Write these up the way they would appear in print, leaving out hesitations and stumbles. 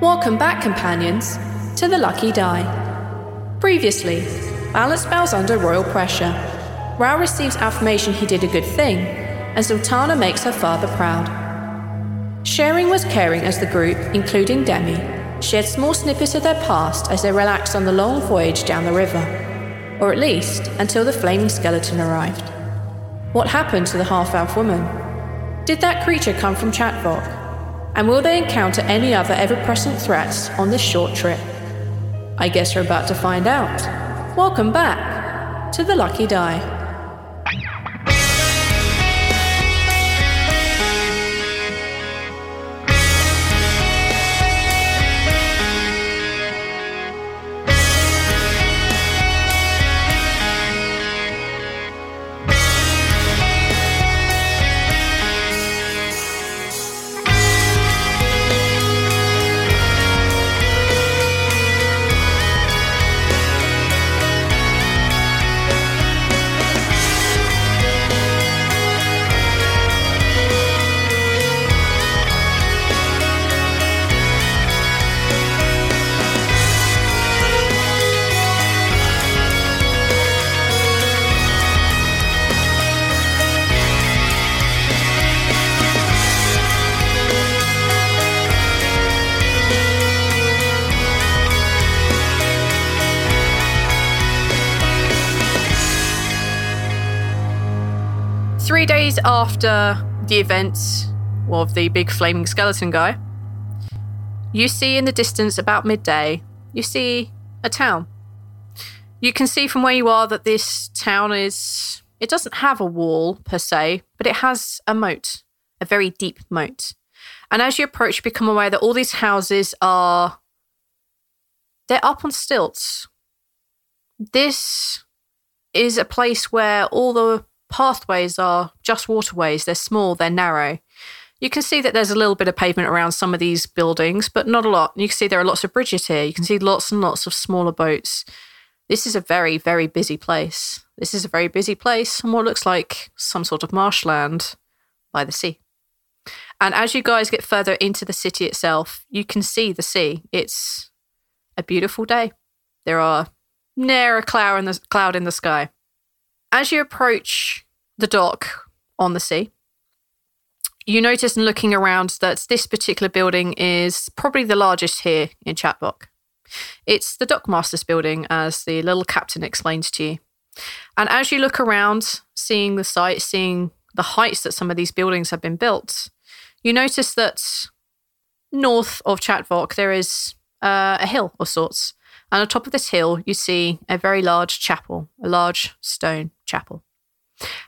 Welcome back, companions, to the Lucky Die. Previously, Balance bows under royal pressure. Rao receives affirmation he did a good thing, and Zaltanna makes her father proud. Sharing was caring as the group, including Demi, shared small snippets of their past as they relaxed on the long voyage down the river, or at least until the flaming skeleton arrived. What happened to the half-elf woman? Did that creature come from Chatvok? And will they encounter any other ever-present threats on this short trip? I guess you're about to find out. Welcome back to the Lucky Die. After the events of the big flaming skeleton guy, you see in the distance about midday, you see a town. You can see from where you are that this town is, it doesn't have a wall per se, but it has a moat, a very deep moat. And as you approach, you become aware that all these houses are, they're up on stilts. This is a place where all the pathways are just waterways. They're small, they're narrow. You can see that there's a little bit of pavement around some of these buildings, but not a lot. You can see there are lots of bridges here. You can see lots and lots of smaller boats. This is a very, very busy place. This is a very busy place on what looks like some sort of marshland by the sea. And as you guys get further into the city itself, you can see the sea. It's a beautiful day. There are ne'er a cloud in the sky. As you approach the dock on the sea, you notice in looking around that this particular building is probably the largest here in Chatvok. It's the Dockmaster's building, as the little captain explains to you. And as you look around, seeing the site, seeing the heights that some of these buildings have been built, you notice that north of Chatvok there is a hill of sorts. And on top of this hill, you see a very large chapel, a large stone chapel.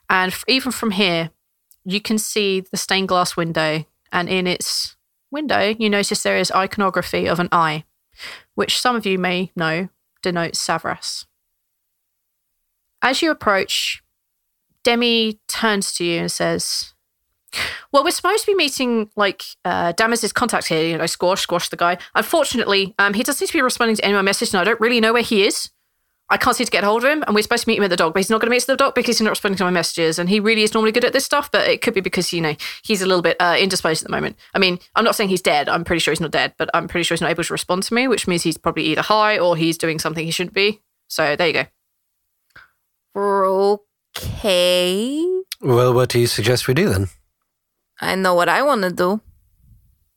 And even from here, you can see the stained glass window. And in its window, you notice there is iconography of an eye, which some of you may know denotes Savras. As you approach, Demi turns to you and says, well, we're supposed to be meeting, Damas's contact here, squash the guy. Unfortunately, he doesn't seem to be responding to any of my messages, and I don't really know where he is. I can't seem to get a hold of him, and we're supposed to meet him at the dock, but he's not going to meet us at the dock because he's not responding to my messages, and he really is normally good at this stuff, but it could be because, he's a little bit indisposed at the moment. I mean, I'm not saying he's dead. I'm pretty sure he's not dead, but I'm pretty sure he's not able to respond to me, which means he's probably either high or he's doing something he shouldn't be. So there you go. Okay. Well, what do you suggest we do then? I know what I want to do.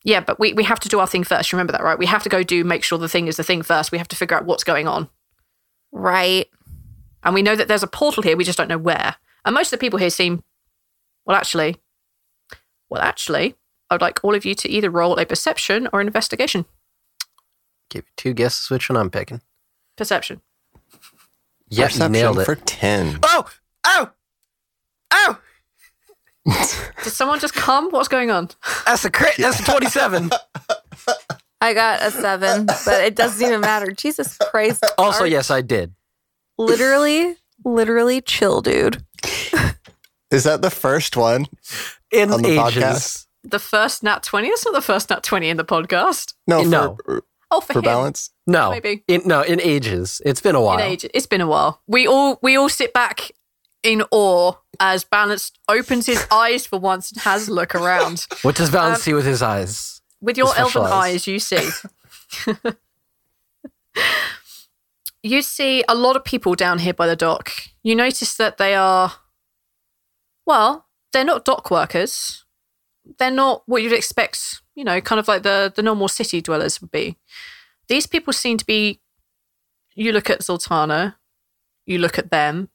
Yeah, but we have to do our thing first. Remember that, right? We have to go make sure the thing is the thing first. We have to figure out what's going on. Right. And we know that there's a portal here. We just don't know where. And most of the people here seem... Well, actually, I'd like all of you to either roll a perception or an investigation. Give you two guesses which one I'm picking. Perception. Yes, perception, nailed it. For 10. Oh! Did someone just come? What's going on? That's a crit. That's a 27. I got a 7, but it doesn't even matter. Jesus Christ. Also, yes, I did. Literally chill, dude. Is that the first one in on the ages. Podcast? The first Nat 20? That's not the first Nat 20 in the podcast. For balance? No. Maybe. In ages. It's been a while. We all sit back in awe as Balance opens his eyes for once and has a look around. What does Balance see with his eyes? With your elven eyes, you see. You see a lot of people down here by the dock. You notice that they are... Well, they're not dock workers. They're not what you'd expect, kind of like the normal city dwellers would be. These people seem to be... You look at Zaltanna, you look at them,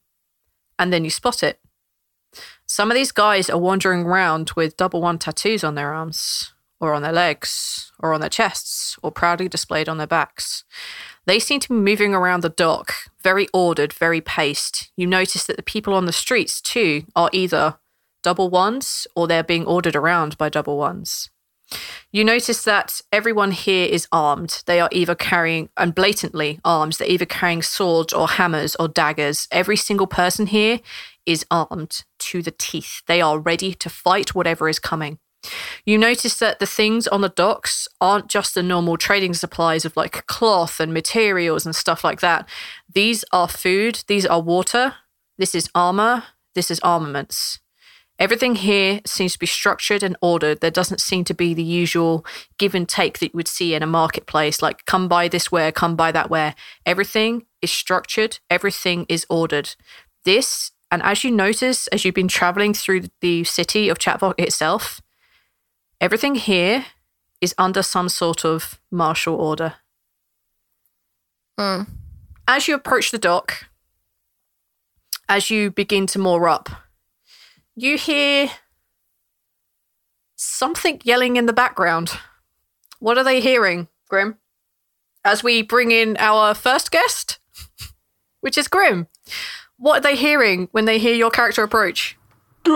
and then you spot it. Some of these guys are wandering around with 1 tattoos on their arms, or on their legs, or on their chests, or proudly displayed on their backs. They seem to be moving around the dock, very ordered, very paced. You notice that the people on the streets, too, are either 1 or they're being ordered around by 1. You notice that everyone here is armed. They are either carrying, and blatantly armed, they're either carrying swords or hammers or daggers. Every single person here is armed to the teeth. They are ready to fight whatever is coming. You notice that the things on the docks aren't just the normal trading supplies of like cloth and materials and stuff like that. These are food, these are water, this is armor, this is armaments. Everything here seems to be structured and ordered. There doesn't seem to be the usual give and take that you would see in a marketplace, like come buy this ware, come buy that ware. Everything is structured, everything is ordered. And as you notice, as you've been traveling through the city of Chatvok itself, everything here is under some sort of martial order. Mm. As you approach the dock, as you begin to moor up, you hear something yelling in the background. What are they hearing, Grim? As we bring in our first guest, which is Grim. What are they hearing when they hear your character approach? Doom!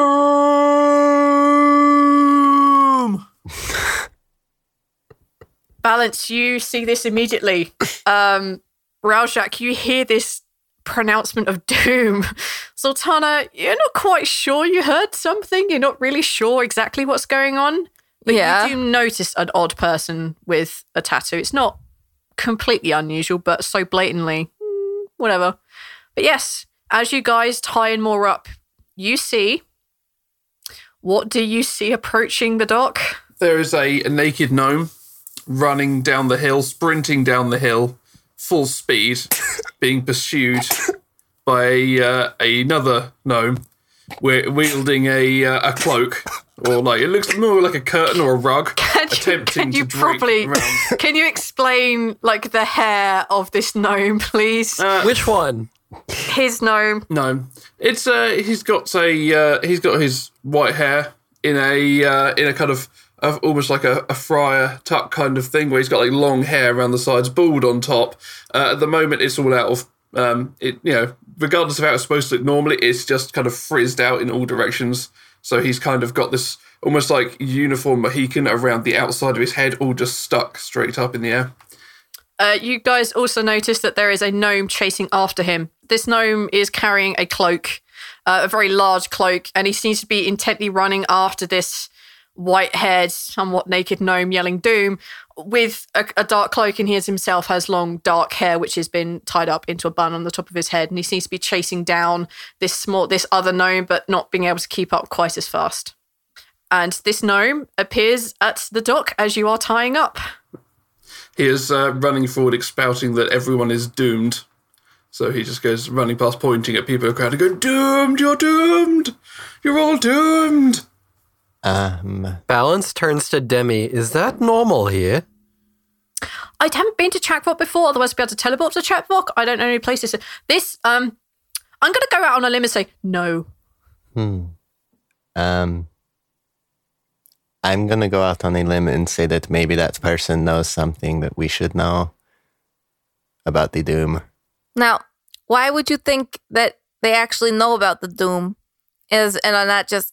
Balance, you see this immediately. Raujack, you hear this pronouncement of doom. Zaltanna, you're not quite sure you heard something. You're not really sure exactly what's going on. But yeah. You do notice an odd person with a tattoo. It's not completely unusual, but so blatantly, whatever. But yes, as you guys tie and moor up, you see... What do you see approaching the dock? There is a naked gnome running down the hill, sprinting down the hill, full speed, being pursued by another gnome wielding a cloak, or like it looks more like a curtain or a rug. Can you explain like the hair of this gnome, please? Which one? His gnome. No, it's he's got his white hair in a kind of almost like a friar tuck kind of thing, where he's got like long hair around the sides, bald on top. At the moment, it's all out of regardless of how it's supposed to look normally, it's just kind of frizzed out in all directions. So he's kind of got this almost like uniform Mohican around the outside of his head, all just stuck straight up in the air. You guys also notice that there is a gnome chasing after him. This gnome is carrying a cloak, a very large cloak, and he seems to be intently running after this white-haired, somewhat naked gnome yelling doom with a dark cloak, and he himself has long dark hair which has been tied up into a bun on the top of his head, and he seems to be chasing down this other gnome but not being able to keep up quite as fast. And this gnome appears at the dock as you are tying up. He is running forward, espouting that everyone is doomed. So he just goes running past, pointing at people in the crowd and going, "Doomed! You're doomed! You're all doomed!" Balance turns to Demi. Is that normal here? I haven't been to Chatvok before, otherwise I'd be able to teleport to Chatvok. I don't know any places. This, I'm going to go out on a limb and say no. I'm going to go out on a limb and say that maybe that person knows something that we should know about the Doom. Now, why would you think that they actually know about the Doom and are not just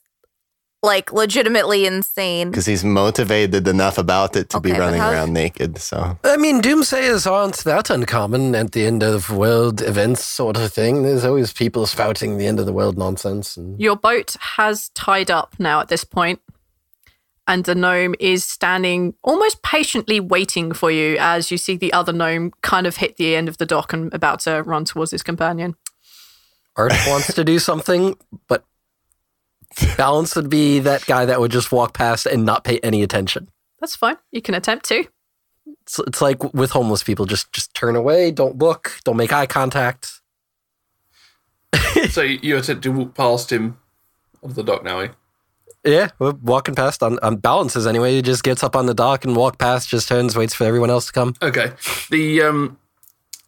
like legitimately insane? Because he's motivated enough about it to be running around naked. So I mean, doomsayers aren't that uncommon at the end of world events sort of thing. There's always people spouting the end of the world nonsense. And your boat has tied up now at this point, and the gnome is standing almost patiently waiting for you as you see the other gnome kind of hit the end of the dock and about to run towards his companion. Art wants to do something, but Balance would be that guy that would just walk past and not pay any attention. That's fine. You can attempt to. It's like with homeless people. Just turn away, don't look, don't make eye contact. So you attempt to walk past him on the dock now, eh? Yeah, we're walking past on Balance's anyway. He just gets up on the dock and walk past, just turns, waits for everyone else to come. Okay. The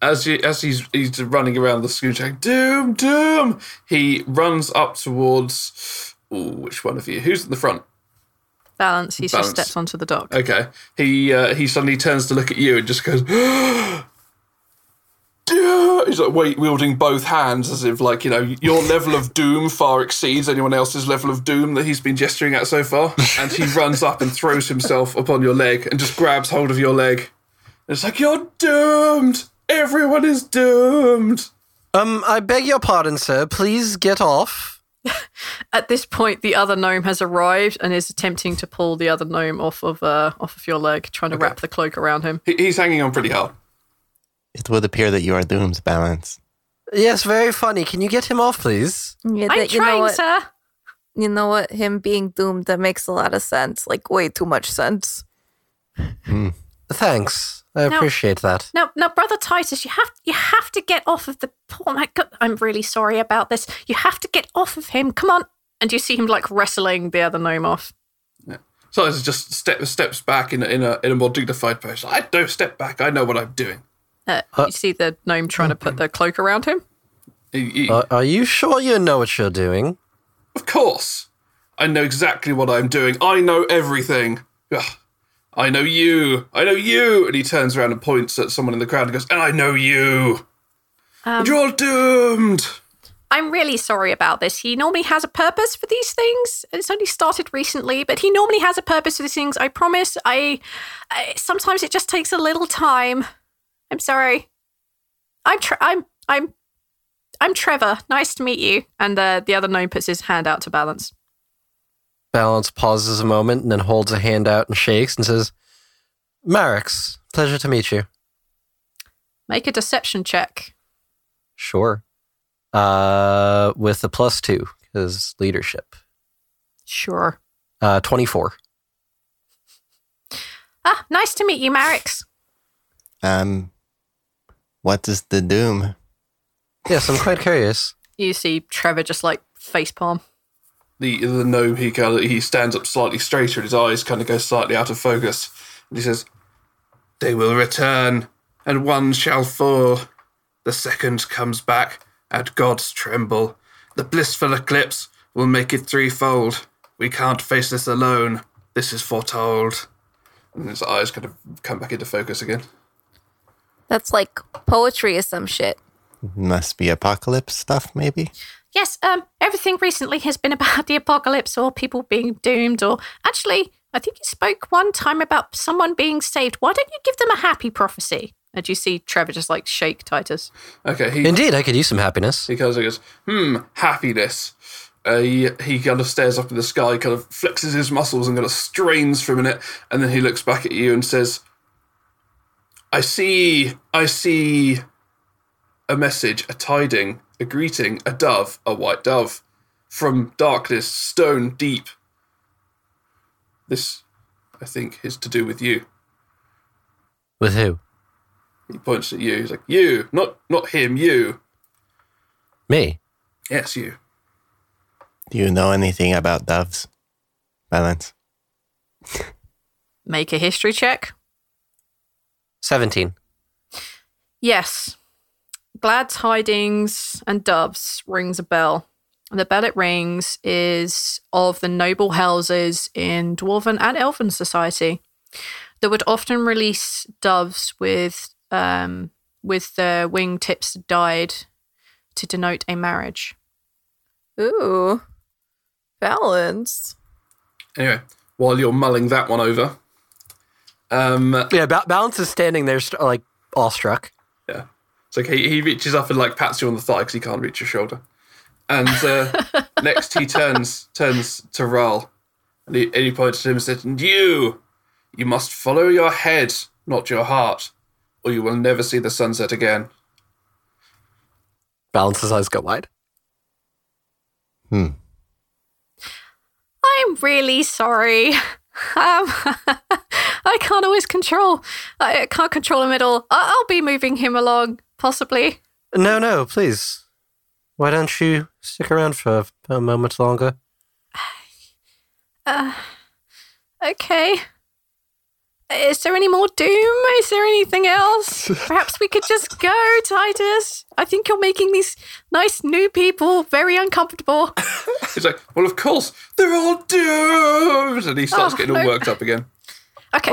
As he's running around the scooter, doom, he runs up towards, which one of you? Who's at the front? Balance. He just steps onto the dock. Okay. He suddenly turns to look at you and just goes, he's like wielding both hands as if like, you know, your level of doom far exceeds anyone else's level of doom that he's been gesturing at so far. And he runs up and throws himself upon your leg and just grabs hold of your leg. And it's like, you're doomed. Everyone is doomed. I beg your pardon, sir. Please get off. At this point, the other gnome has arrived and is attempting to pull the other gnome off of your leg, trying to wrap the cloak around him. He's hanging on pretty hard. It would appear that you are doomed, Balance. Yes, very funny. Can you get him off, please? Yeah, I'm trying, sir. You know what? Him being doomed, that makes a lot of sense. Like, way too much sense. Thanks. I appreciate that. Now, Brother Titus, you have to get off of the poor. Oh my God, I'm really sorry about this. You have to get off of him. Come on! And you see him like wrestling the other gnome off. Yeah. So it's just steps back in a more dignified pose. I don't step back. I know what I'm doing. You see the gnome trying to put the cloak around him. Are you sure you know what you're doing? Of course, I know exactly what I'm doing. I know everything. Ugh. I know you. And he turns around and points at someone in the crowd and goes, and I know you. And you're all doomed. I'm really sorry about this. He normally has a purpose for these things. It's only started recently, but he normally has a purpose for these things. I promise. I sometimes it just takes a little time. I'm sorry. I'm Trevor. Nice to meet you. And the other gnome puts his hand out to Balance. Balance pauses a moment and then holds a hand out and shakes and says, Marix, pleasure to meet you. Make a deception check. Sure. With a +2, because leadership. Sure. 24. Ah, nice to meet you, Marix. What is the doom? Yes, I'm quite curious. You see Trevor just like facepalm. The gnome, he stands up slightly straighter and his eyes kind of go slightly out of focus. And he says, they will return, and one shall fall. The second comes back, and gods tremble. The blissful eclipse will make it threefold. We can't face this alone. This is foretold. And his eyes kind of come back into focus again. That's like poetry or some shit. Must be apocalypse stuff, maybe? Yes, everything recently has been about the apocalypse or people being doomed or... Actually, I think you spoke one time about someone being saved. Why don't you give them a happy prophecy? And you see Trevor just like shake Titus. Okay. Indeed, I could use some happiness. He kind of goes, happiness. He kind of stares up in the sky, kind of flexes his muscles and kind of strains for a minute. And then he looks back at you and says, I see a message, a tiding, a greeting, a dove, a white dove, from darkness, stone deep. This, I think, is to do with you. With who? He points at you. He's like, you, not him, you. Me? Yes, you. Do you know anything about doves? Balance. Make a history check. 17. Yes. Glad tidings and doves rings a bell. And the bell it rings is of the noble houses in Dwarven and Elven society that would often release doves with their wingtips dyed to denote a marriage. Ooh. Balance. Anyway, while you're mulling that one over... Balance is standing there, like, awestruck. Yeah. It's like he reaches up and, like, pats you on the thigh because he can't reach your shoulder. And next he turns to Rhal. And he points to him and says, "And you must follow your head, not your heart, or you will never see the sunset again." Balance's eyes go wide. I'm really sorry. I can't always control. I can't control him at all. I'll be moving him along, possibly. No, please. Why don't you stick around for a moment longer? Okay. Is there any more doom? Is there anything else? Perhaps we could just go, Titus. I think you're making these nice new people very uncomfortable. He's like, well, of course, they're all doomed. And he starts getting all worked up again. Okay.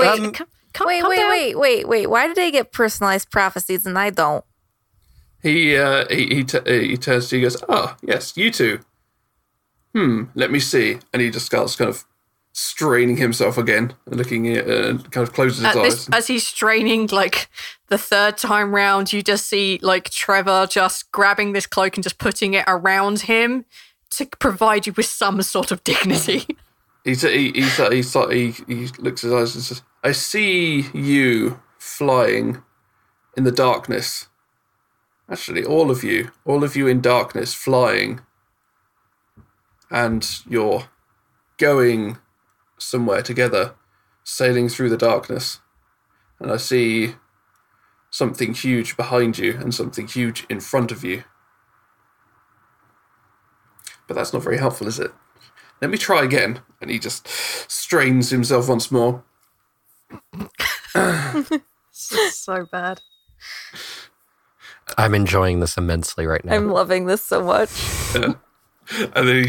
Wait. Why do they get personalized prophecies and I don't? He turns to you and goes, "Oh, yes, you two. Let me see." And he just starts kind of straining himself again and looking at kind of closes his eyes. As he's straining, like, the third time round, you just see, like, Trevor just grabbing this cloak and just putting it around him to provide you with some sort of dignity. He looks at his eyes and says, "I see you flying in the darkness. Actually, all of you in darkness flying. And you're going somewhere together, sailing through the darkness. And I see something huge behind you and something huge in front of you. But that's not very helpful, is it? Let me try again." And he just strains himself once more. So bad. I'm enjoying this immensely right now. I'm loving this so much. Yeah. And then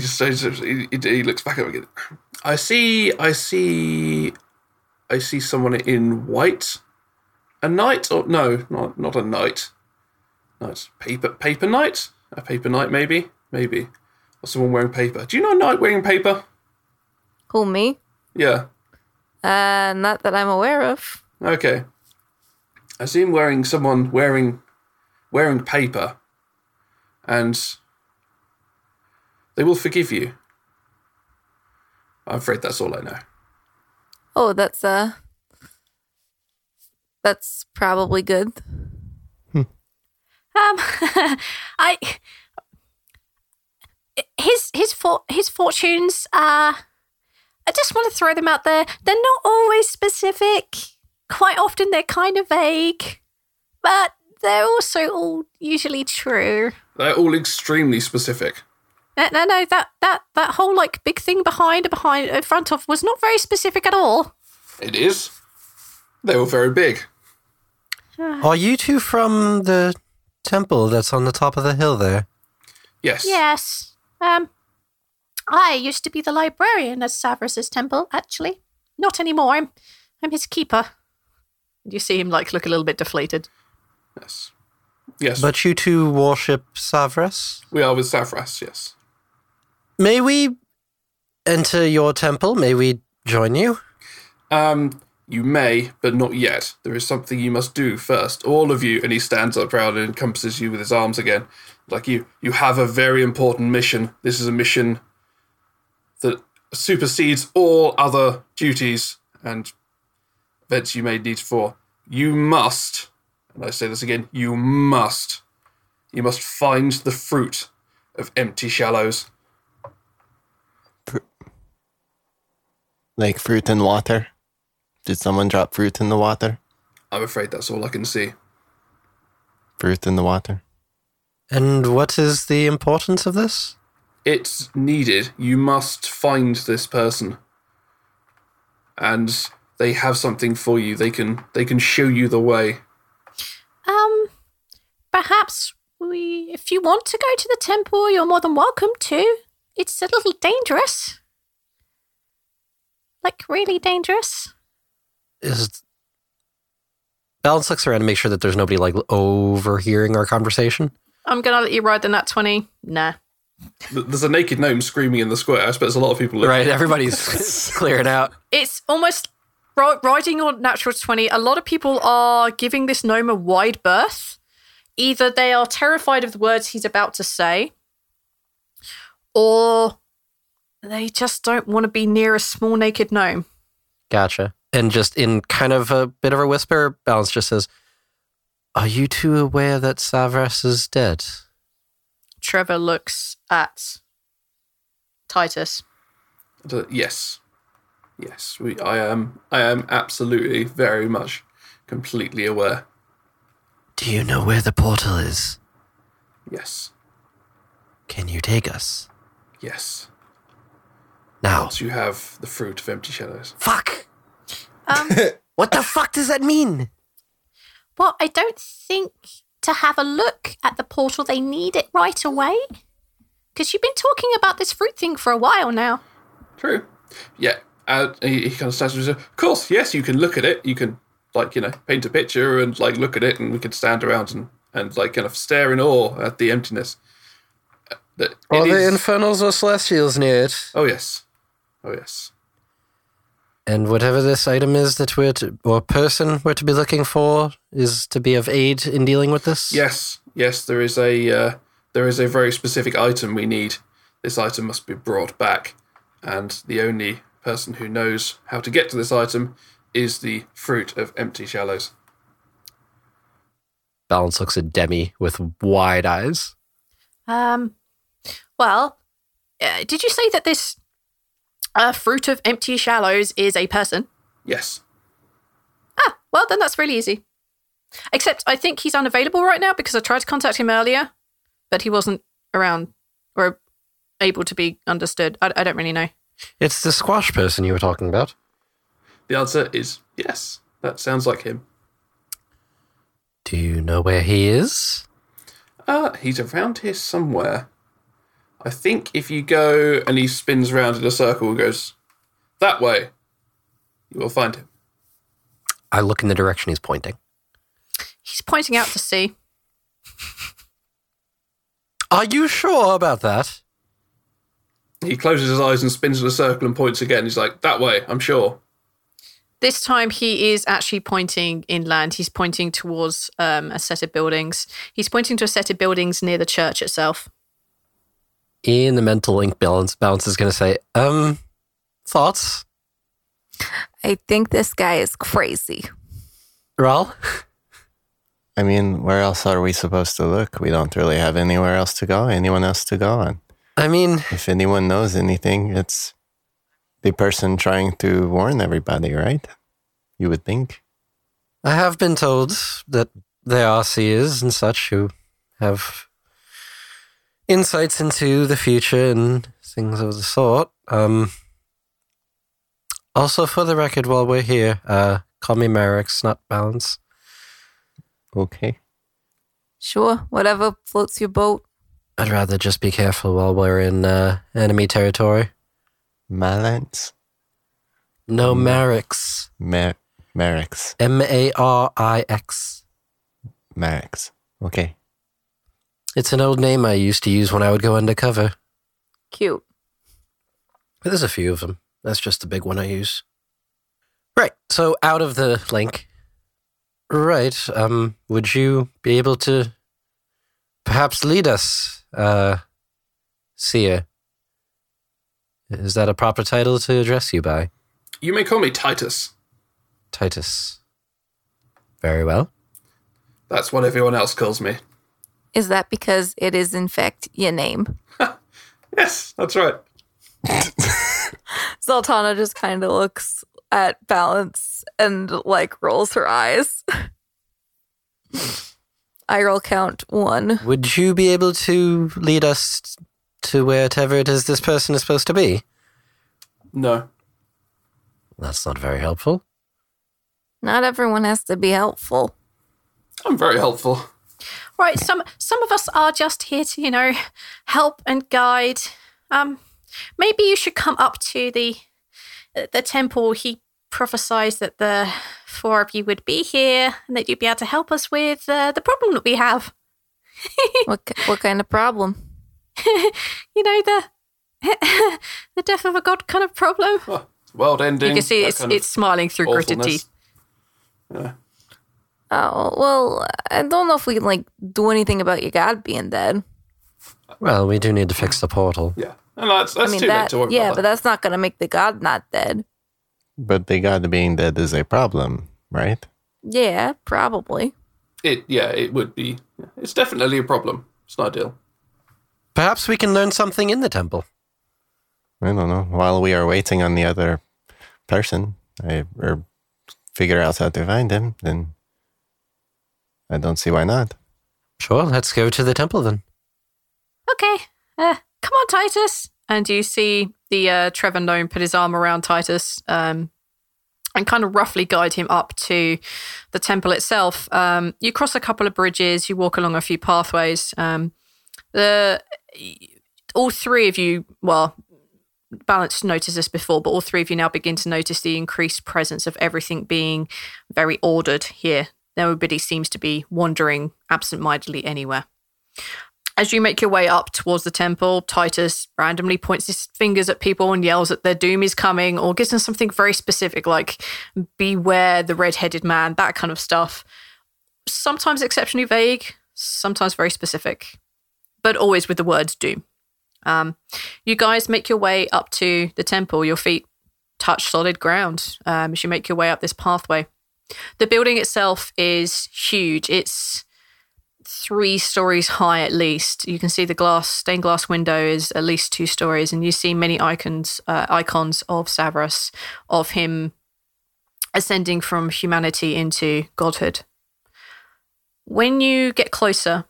he looks back up again. I see someone in white. A knight? Or no, not a knight. Knight. Paper knight? A paper knight, maybe. Or someone wearing paper. Do you know a knight wearing paper? Who, me? Yeah. Not that I'm aware of. Okay. I see him wearing someone wearing paper, and they will forgive you. I'm afraid that's all I know. Oh, that's probably good. His fortunes are, I just want to throw them out there. They're not always specific. Quite often they're kind of vague, but they're also all usually true. They're all extremely specific. No, that whole, like, big thing behind, in front of was not very specific at all. It is. They were very big. Are you two from the temple that's on the top of the hill there? Yes. Yes. I used to be the librarian at Savras' temple, actually. Not anymore. I'm his keeper. You see him, like, look a little bit deflated. Yes. But you two worship Savras? We are with Savras, yes. May we enter your temple? May we join you? You may, but not yet. There is something you must do first. All of you, and he stands up proud and encompasses you with his arms again. Like, you have a very important mission. This is a mission that supersedes all other duties and events you may need for. You must... And I say this again, you must find the fruit of empty shallows. Like fruit and water? Did someone drop fruit in the water? I'm afraid that's all I can see. Fruit in the water. And what is the importance of this? It's needed. You must find this person. and they have something for you. They can show you the way. Perhaps if you want to go to the temple, you're more than welcome to. It's a little dangerous. Like, really dangerous. Balance looks around to make sure that there's nobody, like, overhearing our conversation. I'm going to let you ride the nat 20. Nah. There's a naked gnome screaming in the square. I suppose there's a lot of people looking. Right, everybody's clearing out. It's almost riding on natural 20. A lot of people are giving this gnome a wide berth. Either they are terrified of the words he's about to say, or they just don't want to be near a small naked gnome. Gotcha. And just in kind of a bit of a whisper, Balance just says, "Are you two aware that Savras is dead?" Trevor looks at Titus. Yes. I am absolutely, very much, completely aware. Do you know where the portal is? Yes. Can you take us? Yes. Now. Once you have the fruit of empty shadows. Fuck! What the fuck does that mean? Well, I don't think to have a look at the portal, they need it right away. Because you've been talking about this fruit thing for a while now. True. Yeah. He kind of starts to say, "Of course, yes, you can look at it. You can, like, you know, paint a picture and, like, look at it, and we could stand around and like, kind of stare in awe at the emptiness." Are there infernals or celestials near it? Oh, yes. And whatever this item is that we're to be looking for is to be of aid in dealing with this? Yes, there is a very specific item we need. This item must be brought back, and the only person who knows how to get to this item is the fruit of empty shallows. Balance looks at Demi with wide eyes. Well, did you say that this fruit of empty shallows is a person? Yes. Ah, well, then that's really easy. Except I think he's unavailable right now because I tried to contact him earlier, but he wasn't around or able to be understood. I don't really know. It's the squash person you were talking about. The answer is yes. That sounds like him. Do you know where he is? He's around here somewhere. I think if you go and he spins around in a circle and goes that way, you will find him. I look in the direction he's pointing. He's pointing out to sea. Are you sure about that? He closes his eyes and spins in a circle and points again. He's like, that way, I'm sure. This time he is actually pointing inland. He's pointing towards a set of buildings. He's pointing to a set of buildings near the church itself. In the mental ink, Balance is going to say, thoughts? I think this guy is crazy. Rhal? I mean, where else are we supposed to look? We don't really have anywhere else to go, anyone else to go on. I mean, if anyone knows anything, it's the person trying to warn everybody, right? You would think. I have been told that there are seers and such who have insights into the future and things of the sort. Also, for the record, while we're here, call me Marix, not Balance. Okay. Sure, whatever floats your boat. I'd rather just be careful while we're in enemy territory. Malance? No, Marix. Marix. Marix. Marix. Okay. It's an old name I used to use when I would go undercover. Cute. But there's a few of them. That's just the big one I use. Right, so out of the link. Right, would you be able to perhaps lead us, seer? Is that a proper title to address you by? You may call me Titus. Titus. Very well. That's what everyone else calls me. Is that because it is, in fact, your name? Yes, that's right. Zaltanna just kind of looks at Balance and, like, rolls her eyes. I roll count 1. Would you be able to lead us to wherever it is this person is supposed to be? No. That's not very helpful. Not everyone has to be helpful. I'm very helpful. Right, some of us are just here to, help and guide. Maybe you should come up to the temple. He prophesies that the four of you would be here and that you'd be able to help us with the problem that we have. What kind of problem? The death of a god kind of problem. Oh, world ending. You can see it's smiling through gritted teeth. Yeah. Oh, well, I don't know if we can, do anything about your god being dead. Well, we do need to fix the portal. Yeah. No, that's too late to work. Yeah, but that's not going to make the god not dead. But the god being dead is a problem, right? Yeah, probably. It would be. It's definitely a problem. It's not ideal. Perhaps we can learn something in the temple. I don't know. While we are waiting on the other person, or figure out how to find him, then I don't see why not. Sure, let's go to the temple then. Okay. Come on, Titus. And you see the Trevor gnome put his arm around Titus and kind of roughly guide him up to the temple itself. You cross a couple of bridges. You walk along a few pathways. All three of you, well, Balance noticed this before, but all three of you now begin to notice the increased presence of everything being very ordered here. Nobody seems to be wandering absentmindedly anywhere. As you make your way up towards the temple, Titus randomly points his fingers at people and yells that their doom is coming, or gives them something very specific like, beware the red-headed man, that kind of stuff. Sometimes exceptionally vague, sometimes very specific, but always with the words doom. You guys make your way up to the temple. Your feet touch solid ground as you make your way up this pathway. The building itself is huge. It's 3 stories high at least. You can see the stained glass window is at least 2 stories, and you see many icons of Savras, of him ascending from humanity into godhood. When you get closer,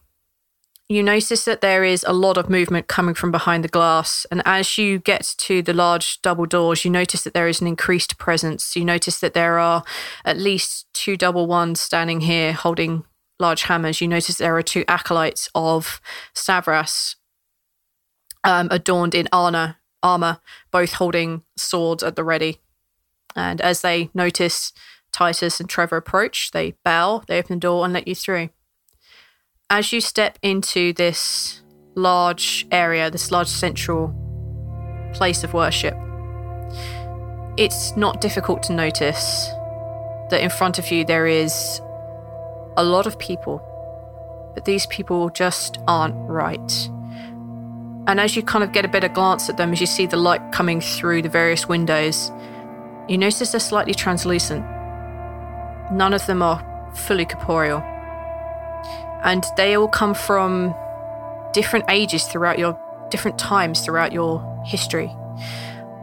you notice that there is a lot of movement coming from behind the glass, and as you get to the large double doors, you notice that there is an increased presence. You notice that there are at least 2 double ones standing here holding large hammers. You notice there are 2 acolytes of Savras adorned in armor, both holding swords at the ready. And as they notice Titus and Trevor approach, they bow, they open the door and let you through. As you step into this large area, this large central place of worship, it's not difficult to notice that in front of you there is a lot of people, but these people just aren't right. And as you kind of get a better glance at them, as you see the light coming through the various windows, you notice they're slightly translucent. None of them are fully corporeal. And they all come from different ages different times throughout your history.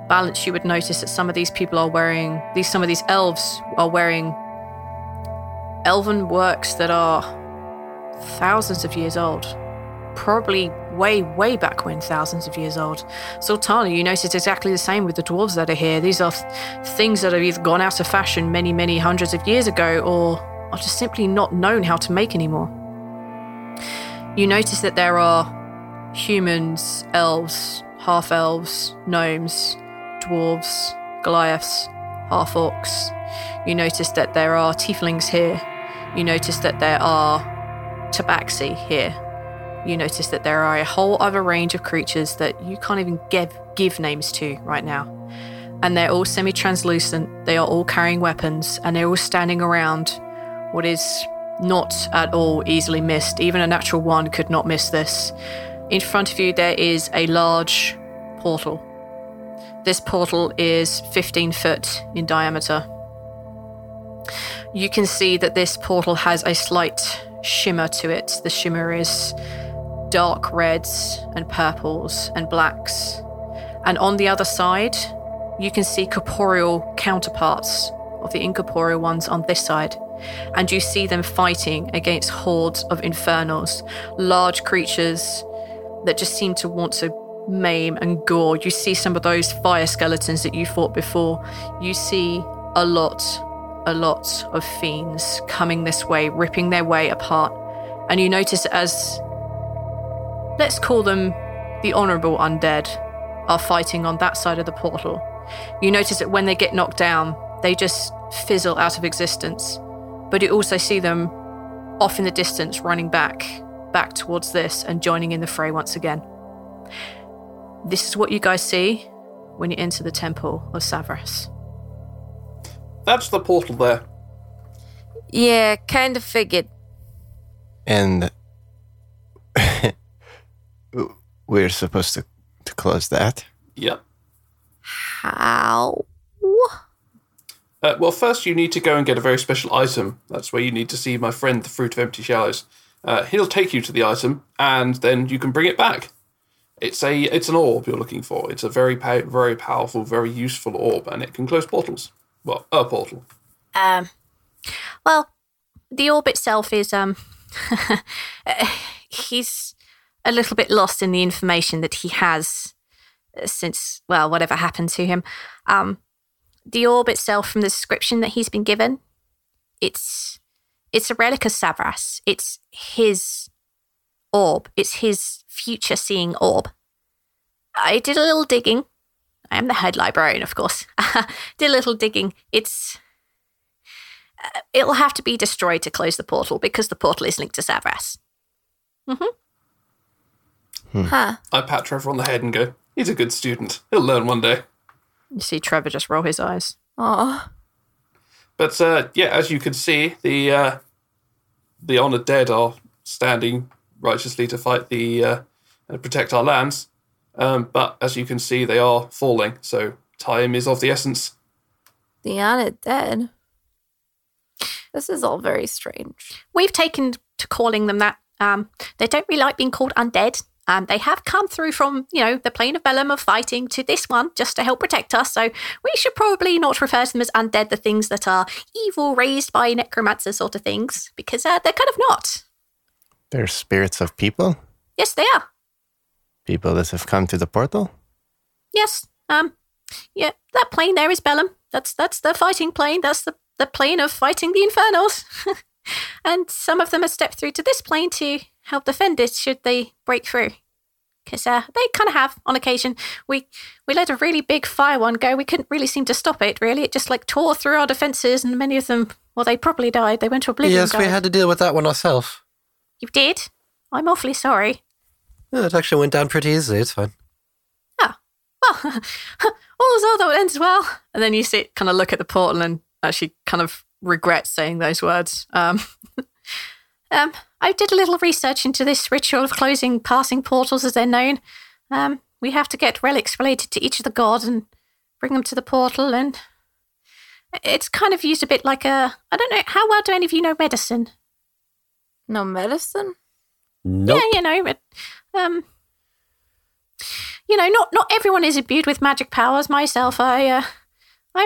Balance, you would notice that some of these people are wearing, some of these elves are wearing elven works that are thousands of years old. Probably way, way back when, thousands of years old. Zaltanna, you notice exactly the same with the dwarves that are here. These are things that have either gone out of fashion many, many hundreds of years ago, or are just simply not known how to make anymore. You notice that there are humans, elves, half-elves, gnomes, dwarves, goliaths, half-orcs. You notice that there are tieflings here. You notice that there are tabaxi here. You notice that there are a whole other range of creatures that you can't even give names to right now. And they're all semi-translucent. They are all carrying weapons, and they're all standing around what is not at all easily missed. Even a natural one could not miss this. In front of you, there is a large portal. This portal is 15 foot in diameter. You can see that this portal has a slight shimmer to it. The shimmer is dark reds and purples and blacks. And on the other side, you can see corporeal counterparts of the incorporeal ones on this side. And you see them fighting against hordes of infernals, large creatures that just seem to want to maim and gore. You see some of those fire skeletons that you fought before. You see a lot of fiends coming this way, ripping their way apart. And you notice as, let's call them the honourable undead, are fighting on that side of the portal. You notice that when they get knocked down, they just fizzle out of existence. But you also see them off in the distance running back towards this and joining in the fray once again. This is what you guys see when you enter the Temple of Savras. That's the portal there. Yeah, kind of figured. And we're supposed to close that? Yep. How? Well, first you need to go and get a very special item. That's where you need to see my friend, the Fruit of Empty Shallows. He'll take you to the item, and then you can bring it back. It's an orb you're looking for. It's a very powerful, very useful orb, and it can close portals. Well, a portal. Well, the orb itself is he's a little bit lost in the information that he has since, well, whatever happened to him. The orb itself, from the description that he's been given, it's a relic of Savras. It's his orb. It's his future-seeing orb. I did a little digging. I am the head librarian, of course. Did a little digging. It'll have to be destroyed to close the portal because the portal is linked to Savras. Mm-hmm. Huh. I pat Trevor on the head and go, he's a good student. He'll learn one day. You see Trevor just roll his eyes. Aww. But, as you can see, the honored dead are standing righteously to fight and protect our lands. But as you can see, they are falling, so time is of the essence. The honored dead? This is all very strange. We've taken to calling them that. They don't really like being called undead. They have come through from, the plane of Bellum of fighting to this one just to help protect us. So we should probably not refer to them as undead, the things that are evil raised by necromancer sort of things, because they're kind of not. They're spirits of people? Yes, they are. People that have come through the portal? Yes. That plane there is Bellum. That's the fighting plane. That's the plane of fighting the infernals. And some of them have stepped through to this plane to help defend it should they break through. Because they kind of have, on occasion. We let a really big fire one go. We couldn't really seem to stop it, really. It just tore through our defences, and many of them, they probably died. They went to oblivion. Yes, we had to deal with that one ourselves. You did? I'm awfully sorry. No, it actually went down pretty easily. It's fine. Oh, well, all's well that ends well. And then you sit, kind of look at the portal and actually kind of regret saying those words. I did a little research into this ritual of closing passing portals, as they're known. We have to get relics related to each of the gods and bring them to the portal, and it's kind of used a bit like a... I don't know, how well do any of you know medicine? No medicine? Nope. Yeah, but... not everyone is imbued with magic powers. Myself, I'm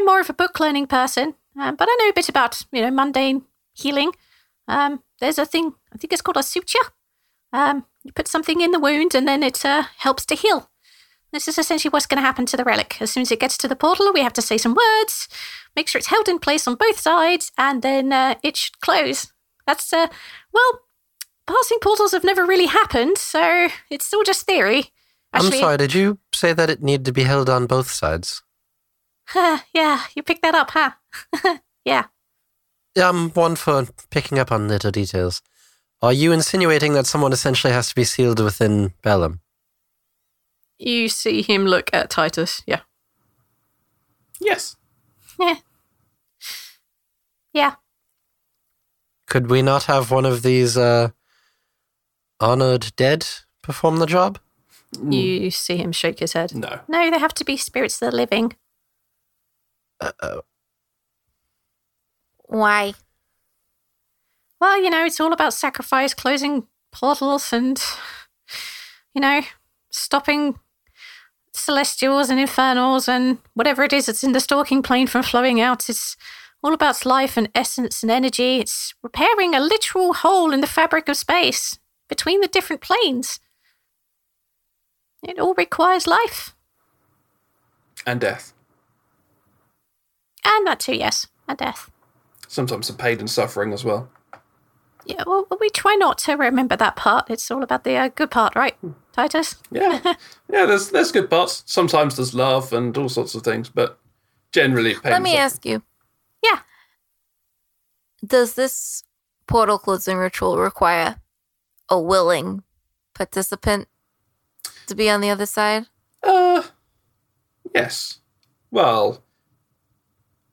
more of a book learning person. But I know a bit about, mundane healing. There's a thing, I think it's called a suture. You put something in the wound and then it helps to heal. This is essentially what's going to happen to the relic. As soon as it gets to the portal, we have to say some words, make sure it's held in place on both sides, and then it should close. That's, passing portals have never really happened, so it's still just theory. Actually, I'm sorry, did you say that it needed to be held on both sides? Yeah, you picked that up, huh? Yeah. I'm one for picking up on little details. Are you insinuating that someone essentially has to be sealed within Bellum? You see him look at Titus, yeah. Yes. Yeah. Yeah. Could we not have one of these honored dead perform the job? You see him shake his head. No. No, they have to be spirits of the living. Uh-oh. Why? Well, it's all about sacrifice, closing portals and, stopping celestials and infernals and whatever it is that's in the stalking plane from flowing out. It's all about life and essence and energy. It's repairing a literal hole in the fabric of space between the different planes. It all requires life. And death. And that too, yes. And death. Sometimes the pain and suffering as well. Yeah, well, we try not to remember that part. It's all about the good part, right, Titus? Yeah, yeah. There's good parts. Sometimes there's love and all sorts of things, but generally pain. Let me ask you. Yeah. Does this portal closing ritual require a willing participant to be on the other side? Yes. Well,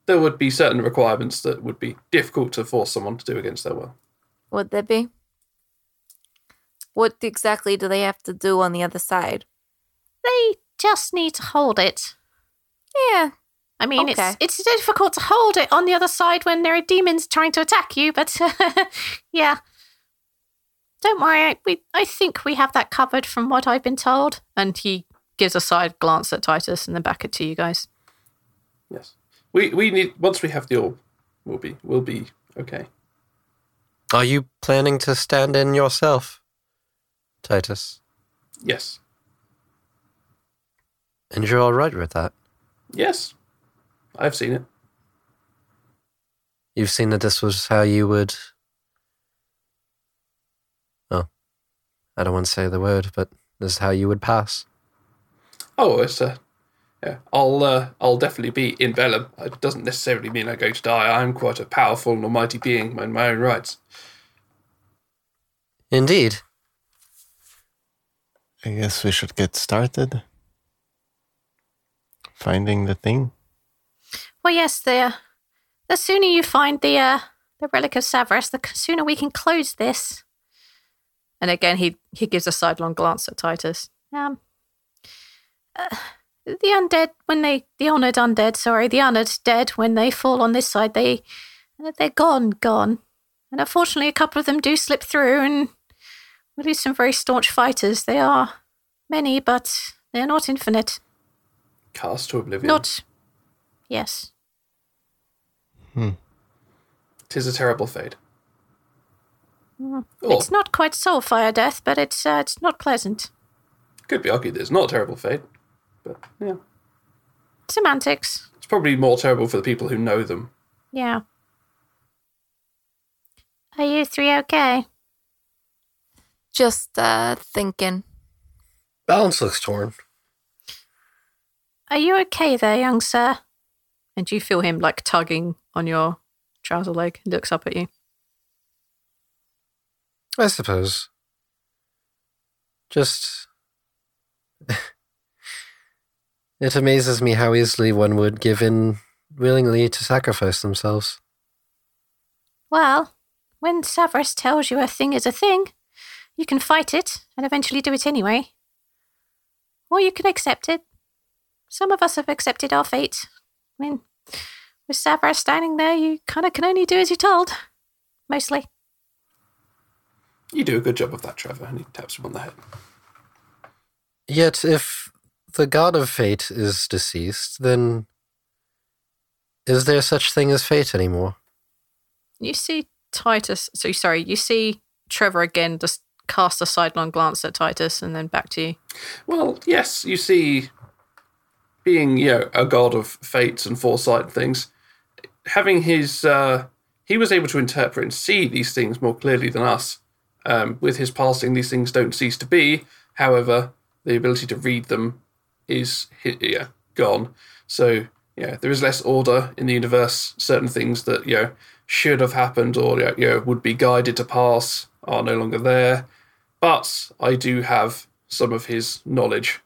there would be certain requirements that would be difficult to force someone to do against their will. Would there be? What exactly do they have to do on the other side? They just need to hold it. Yeah. I mean, okay. It's difficult to hold it on the other side when there are demons trying to attack you, but yeah. Don't worry, I think we have that covered from what I've been told. And he gives a side glance at Titus and then back it to you guys. Yes. We need, once we have the orb, we'll be okay. Are you planning to stand in yourself, Titus? Yes. And you're all right with that? Yes. I've seen it. You've seen that this was how you would... Oh. I don't want to say the word, but this is how you would pass. Oh, it's a... Yeah, I'll definitely be in Bellum. It doesn't necessarily mean I'm going to die. I'm quite a powerful and almighty being in my own rights. Indeed. I guess we should get started. Finding the thing. Well, yes, the sooner you find the Relic of Savras, the sooner we can close this. And again, he gives a sidelong glance at Titus. The honored dead, when they fall on this side, they're gone. And unfortunately, a couple of them do slip through, and we lose some very staunch fighters. They are many, but they're not infinite. Cast to oblivion. Not, yes. Tis a terrible fate. It's not quite soulfire death, but it's not pleasant. Could be argued that it's not a terrible fate. But, yeah. Semantics. It's probably more terrible for the people who know them. Yeah. Are you three okay? Just, thinking. Balance looks torn. Are you okay there, young sir? And you feel him, like, tugging on your trouser leg. He looks up at you. I suppose. Just... It amazes me how easily one would give in willingly to sacrifice themselves. Well, when Savras tells you a thing is a thing, you can fight it and eventually do it anyway. Or you can accept it. Some of us have accepted our fate. I mean, with Savras standing there, you kind of can only do as you're told. Mostly. You do a good job of that, Trevor, and he taps him on the head. Yet if... the god of fate is deceased, then is there such thing as fate anymore? You see you see Trevor again just cast a sidelong glance at Titus and then back to you. Well, yes, you see, being, a god of fates and foresight and things, having his, he was able to interpret and see these things more clearly than us. With his passing, these things don't cease to be. However, the ability to read them is gone. So, there is less order in the universe. Certain things that, should have happened or, would be guided to pass are no longer there. But I do have some of his knowledge,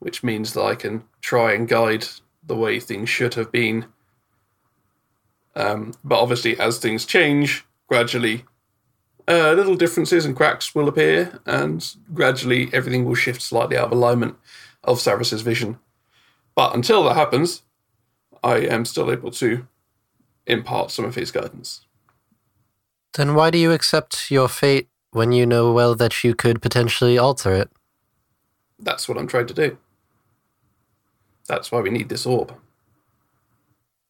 which means that I can try and guide the way things should have been. But obviously, as things change, gradually little differences and cracks will appear, and gradually everything will shift slightly out of alignment of Savras' vision. But until that happens, I am still able to impart some of his guidance. Then why do you accept your fate when you know well that you could potentially alter it? That's what I'm trying to do. That's why we need this orb.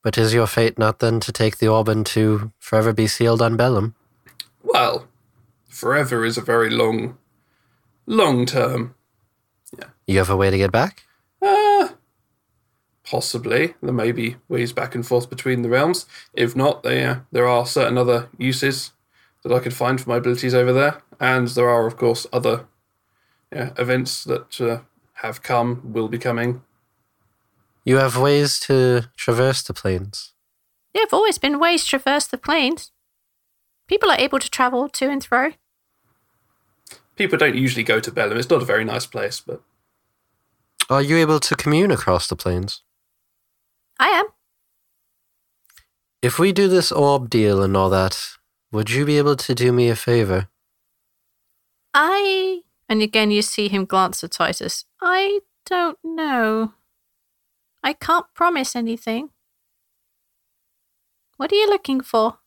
But is your fate not then to take the orb and to forever be sealed on Bellum? Well, forever is a very long term. Yeah. You have a way to get back? Possibly. There may be ways back and forth between the realms. If not, there are certain other uses that I could find for my abilities over there. And there are, of course, other events that have come, will be coming. You have ways to traverse the plains. There have always been ways to traverse the plains. People are able to travel to and fro. People don't usually go to Bellum. It's not a very nice place, but... Are you able to commune across the plains? I am. If we do this orb deal and all that, would you be able to do me a favor? And again, you see him glance at Titus. I don't know. I can't promise anything. What are you looking for?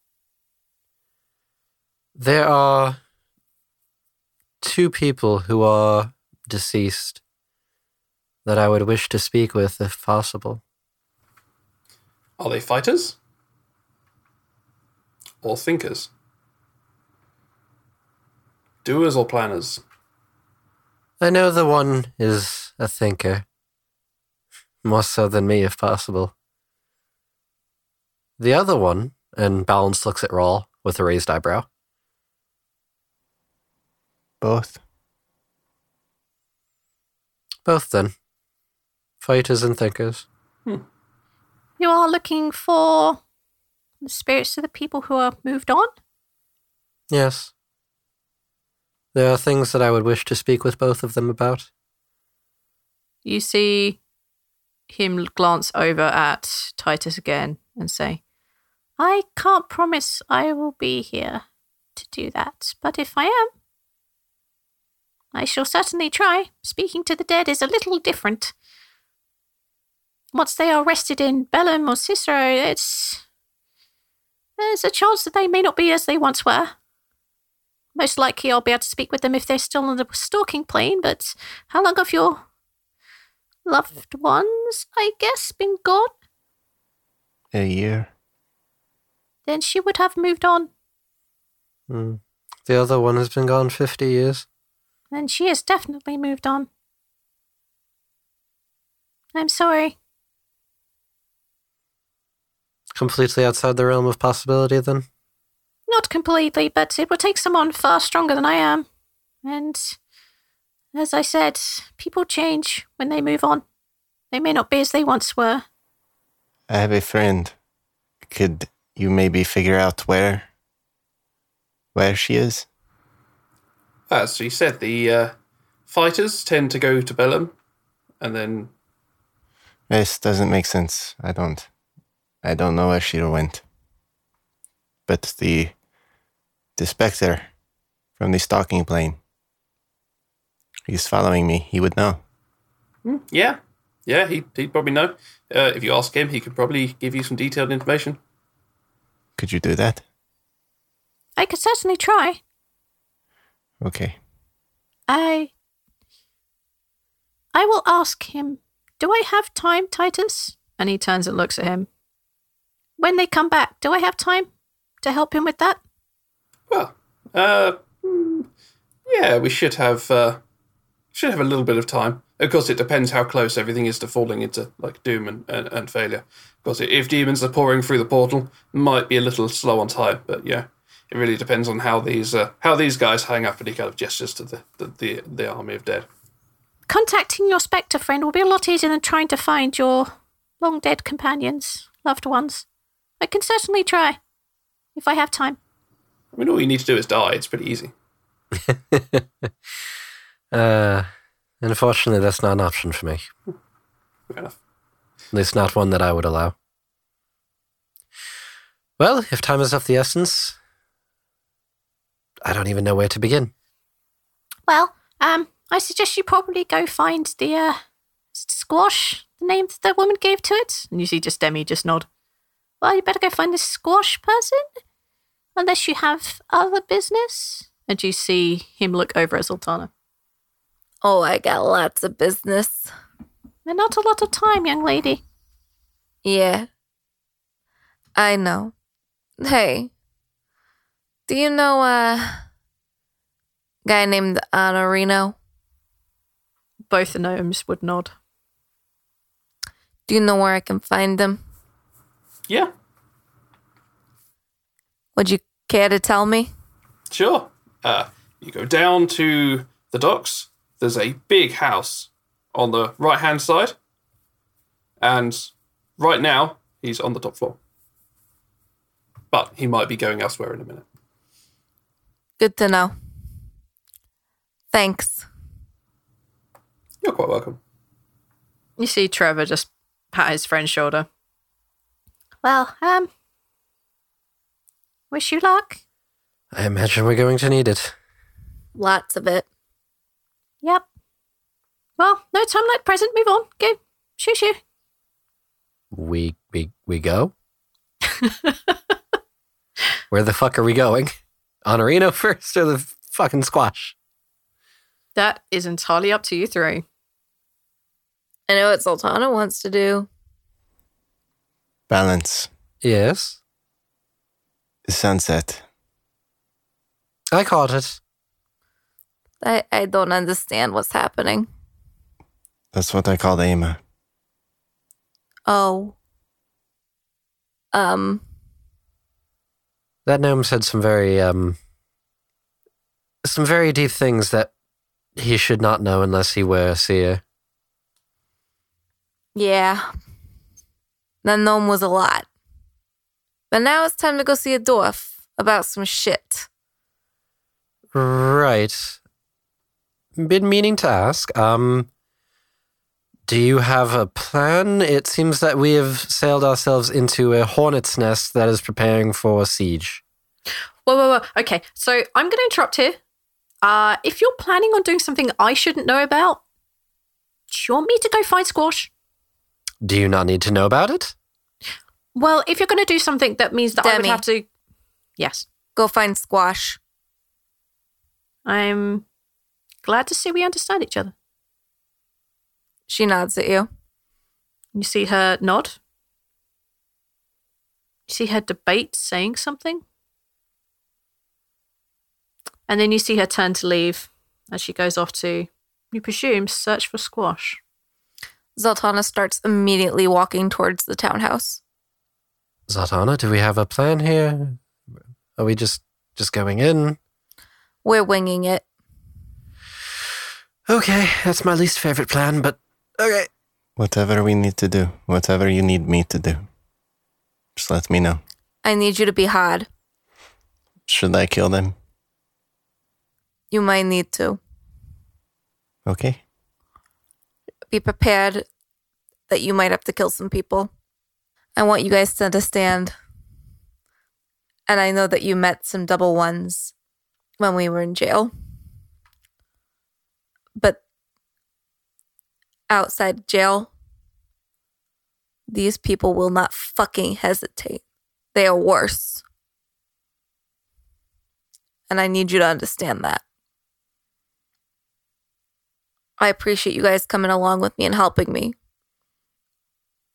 There are two people who are deceased that I would wish to speak with if possible. Are they fighters? Or thinkers? Doers or planners? I know the one is a thinker. More so than me, if possible. The other one, and Balance looks at Rhal with a raised eyebrow. Both. Both, then. Fighters and thinkers. You are looking for the spirits of the people who are moved on? Yes. There are things that I would wish to speak with both of them about. You see him glance over at Titus again and say, I can't promise I will be here to do that, but if I am, I shall certainly try. Speaking to the dead is a little different. Once they are rested in Bellum or Cicero, there's a chance that they may not be as they once were. Most likely I'll be able to speak with them if they're still on the stalking plane, but how long have your loved ones, I guess, been gone? A year. Then she would have moved on. The other one has been gone 50 years. Then she has definitely moved on. I'm sorry. Completely outside the realm of possibility, then? Not completely, but it will take someone far stronger than I am. And, as I said, people change when they move on. They may not be as they once were. I have a friend. Could you maybe figure out where she is? As you said, the fighters tend to go to Bellum, and then... This doesn't make sense. I don't know where she went. But the spectre from the stalking plane, he's following me. He would know. Yeah, he'd probably know. If you ask him, he could probably give you some detailed information. Could you do that? I could certainly try. Okay. I will ask him. Do I have time, Titus? And he turns and looks at him. When they come back, do I have time to help him with that? Well, yeah, we should have a little bit of time. Of course, it depends how close everything is to falling into like doom and failure. Of course, if demons are pouring through the portal, it might be a little slow on time. But yeah, it really depends on how these guys hang up any kind of gestures to the army of dead. Contacting your spectre friend will be a lot easier than trying to find your long-dead companions, loved ones. I can certainly try, if I have time. I mean, all you need to do is die. It's pretty easy. Unfortunately, that's not an option for me. Fair enough. At least not one that I would allow. Well, if time is of the essence, I don't even know where to begin. Well, I suggest you probably go find the squash, the name that the woman gave to it. And you see just Demi just nod. Well, you better go find this squash person, unless you have other business. And you see him look over at Zaltanna. Oh, I got lots of business. And not a lot of time, young lady. Yeah, I know. Hey, do you know a guy named Onorino? Both the gnomes would nod. Do you know where I can find them? Yeah. Would you care to tell me? Sure. You go down to the docks. There's a big house on the right-hand side. And right now, he's on the top floor. But he might be going elsewhere in a minute. Good to know. Thanks. You're quite welcome. You see Trevor just pat his friend's shoulder. Well, wish you luck. I imagine we're going to need it. Lots of it. Yep. Well, no time like present. Move on. Go. Shoo shoo. We go? Where the fuck are we going? Onorino first or the fucking squash? That is entirely up to you three. I know what Zaltanna wants to do. Balance. Yes. The sunset. I caught it. I don't understand what's happening. That's what I called Aima. Oh. That gnome said some very deep things that he should not know unless he were a seer. Yeah. That gnome was a lot. But now it's time to go see a dwarf about some shit. Right. Been meaning to ask, do you have a plan? It seems that we have sailed ourselves into a hornet's nest that is preparing for a siege. Whoa. Okay, so I'm going to interrupt here. If you're planning on doing something I shouldn't know about, do you want me to go find Squash? Do you not need to know about it? Well, if you're going to do something, that means that Demi, I would have to... Yes. Go find Squash. I'm glad to see we understand each other. She nods at you. You see her nod? You see her debate saying something? And then you see her turn to leave as she goes off to, you presume, search for Squash. Zaltanna starts immediately walking towards the townhouse. Zaltanna, do we have a plan here? Are we just going in? We're winging it. Okay, that's my least favorite plan, but... Okay. Whatever we need to do. Whatever you need me to do. Just let me know. I need you to be hard. Should I kill them? You might need to. Okay. Be prepared that you might have to kill some people. I want you guys to understand. And I know that you met some double ones when we were in jail. But outside jail, these people will not fucking hesitate. They are worse. And I need you to understand that. I appreciate you guys coming along with me and helping me.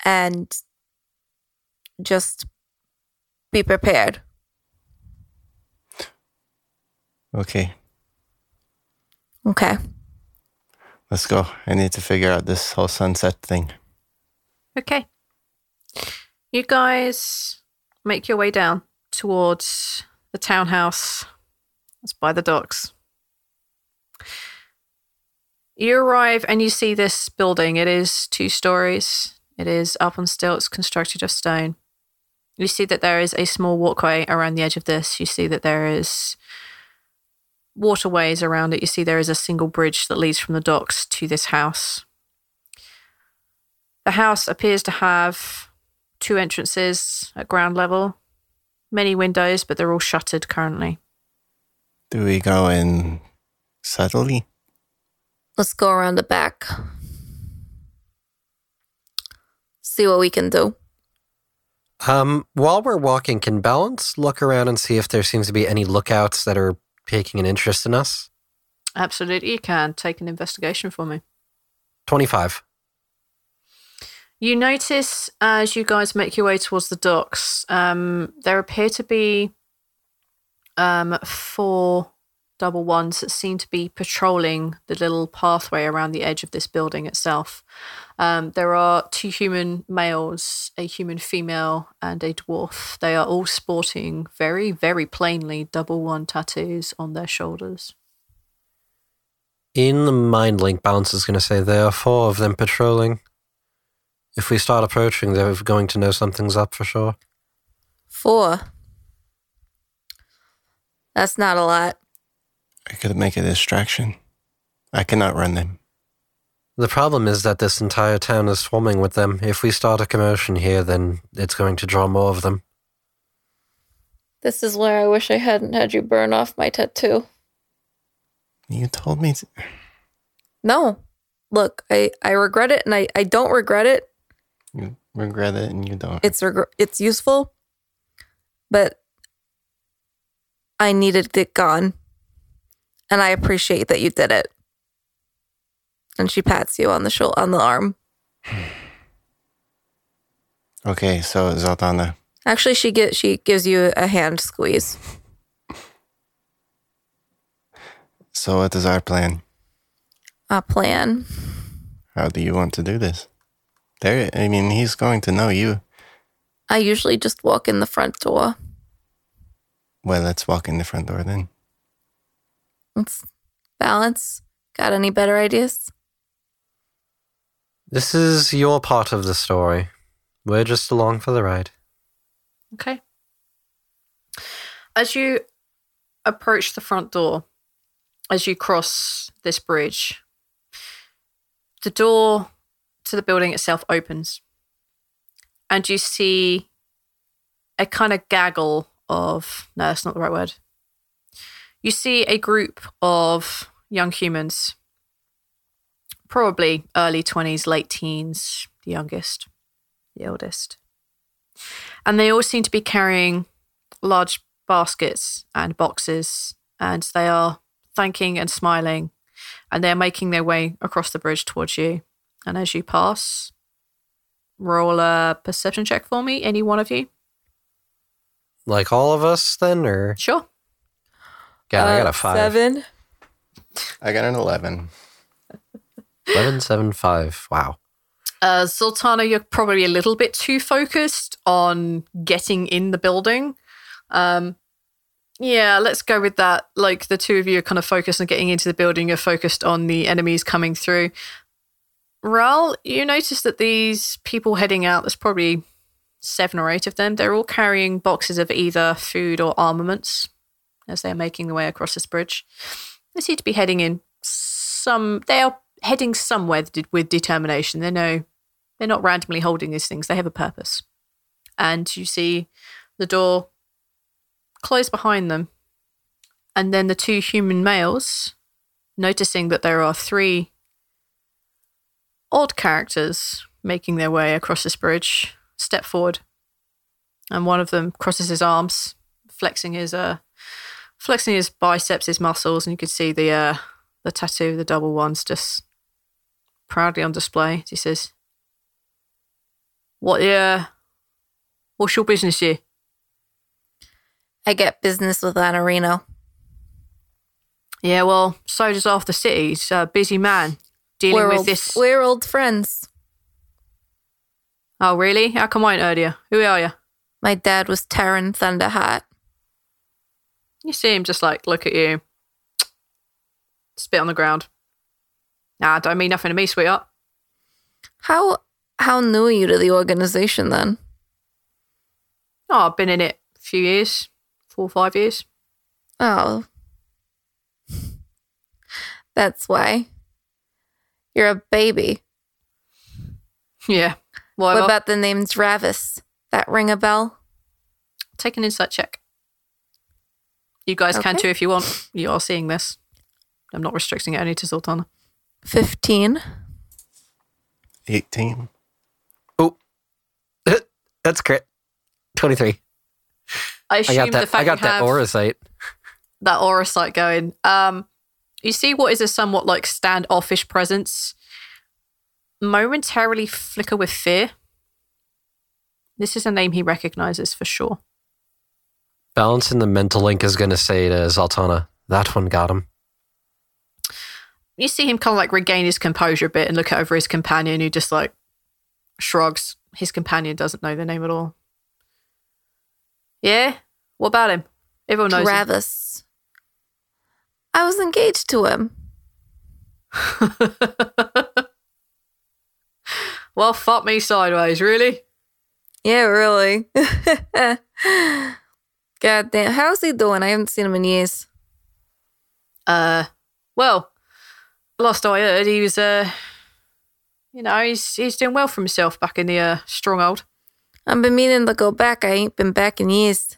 And just be prepared. Okay. Let's go. I need to figure out this whole sunset thing. Okay. You guys make your way down towards the townhouse. It's by the docks. You arrive and you see this building. It is 2 stories. It is up on stilts, constructed of stone. You see that there is a small walkway around the edge of this. You see that there is waterways around it. You see there is a single bridge that leads from the docks to this house. The house appears to have 2 entrances at ground level, many windows, but they're all shuttered currently. Do we go in subtly? Let's go around the back. See what we can do. While we're walking, can Balance look around and see if there seems to be any lookouts that are taking an interest in us? Absolutely, you can. Take an investigation for me. 25. You notice as you guys make your way towards the docks, there appear to be 4 double ones that seem to be patrolling the little pathway around the edge of this building itself. There are two human males, a human female, and a dwarf. They are all sporting very, very plainly double one tattoos on their shoulders. In the mind link, Balance is going to say there are four of them patrolling. If we start approaching, they're going to know something's up for sure. Four. That's not a lot. I could make a distraction. I cannot run them. The problem is that this entire town is swarming with them. If we start a commotion here, then it's going to draw more of them. This is where I wish I hadn't had you burn off my tattoo. You told me to. No. Look, I regret it, and I don't regret it. You regret it, and you don't. It's useful, but I needed it gone. And I appreciate that you did it. And she pats you on the shoulder, on the arm. Okay, so Zaltanna. Actually, she gives you a hand squeeze. So what is our plan? Our plan. How do you want to do this? There, I mean, he's going to know you. I usually just walk in the front door. Well, let's walk in the front door then. Let's Balance. Got any better ideas? This is your part of the story. We're just along for the ride. Okay. As you approach the front door, as you cross this bridge, the door to the building itself opens, and you see a kind of gaggle of... No, that's not the right word. You see a group of young humans, probably early 20s, late teens, the youngest, the oldest. And they all seem to be carrying large baskets and boxes, and they are thanking and smiling, and they're making their way across the bridge towards you. And as you pass, roll a perception check for me, any one of you. Like all of us then, or? Sure. God, I got a 5. 7. I got an 11. 11, 7, 5. Wow. Zaltanna, you're probably a little bit too focused on getting in the building. Yeah, let's go with that. Like, the two of you are kind of focused on getting into the building. You're focused on the enemies coming through. Rhal, you notice that these people heading out, there's probably 7 or 8 of them, they're all carrying boxes of either food or armaments as they're making their way across this bridge. They seem to be heading in some... They are heading somewhere with determination. They're not randomly holding these things. They have a purpose. And you see the door close behind them. And then the two human males, noticing that there are 3 odd characters making their way across this bridge, step forward. And one of them crosses his arms, flexing his biceps, his muscles, and you could see the tattoo, the double ones, just proudly on display. He says, "What's your business here?" I get business with Onorino. Yeah, well, so does half the city. He's a busy man dealing with this. We're old friends. Oh, really? How come I ain't heard of you? Who are you? My dad was Terran Thunderheart. You see him just like, look at you, spit on the ground. Nah, don't mean nothing to me, sweetheart. How new are you to the organization then? Oh, I've been in it a few years, 4 or 5 years. Oh. That's why. You're a baby. Yeah. What about the name Travis? That ring a bell? Take an insight check. You guys can too if you want. You are seeing this. I'm not restricting it only to Zaltanna. 15. 18. Oh, that's crit. 23. I got that aura sight going. You see what is a somewhat like standoffish presence momentarily flicker with fear. This is a name he recognizes for sure. Balance in the mental link is going to say to Zaltanna, That one got him. You see him kind of like regain his composure a bit and look over his companion who just like shrugs. His companion doesn't know their name at all. Yeah? What about him? Everyone knows Travis. Him. I was engaged to him. Well, fuck me sideways, really? Yeah, really. God damn. How's he doing? I haven't seen him in years. Well, last I heard, he was, you know, he's doing well for himself back in the stronghold. I've been meaning to go back. I ain't been back in years.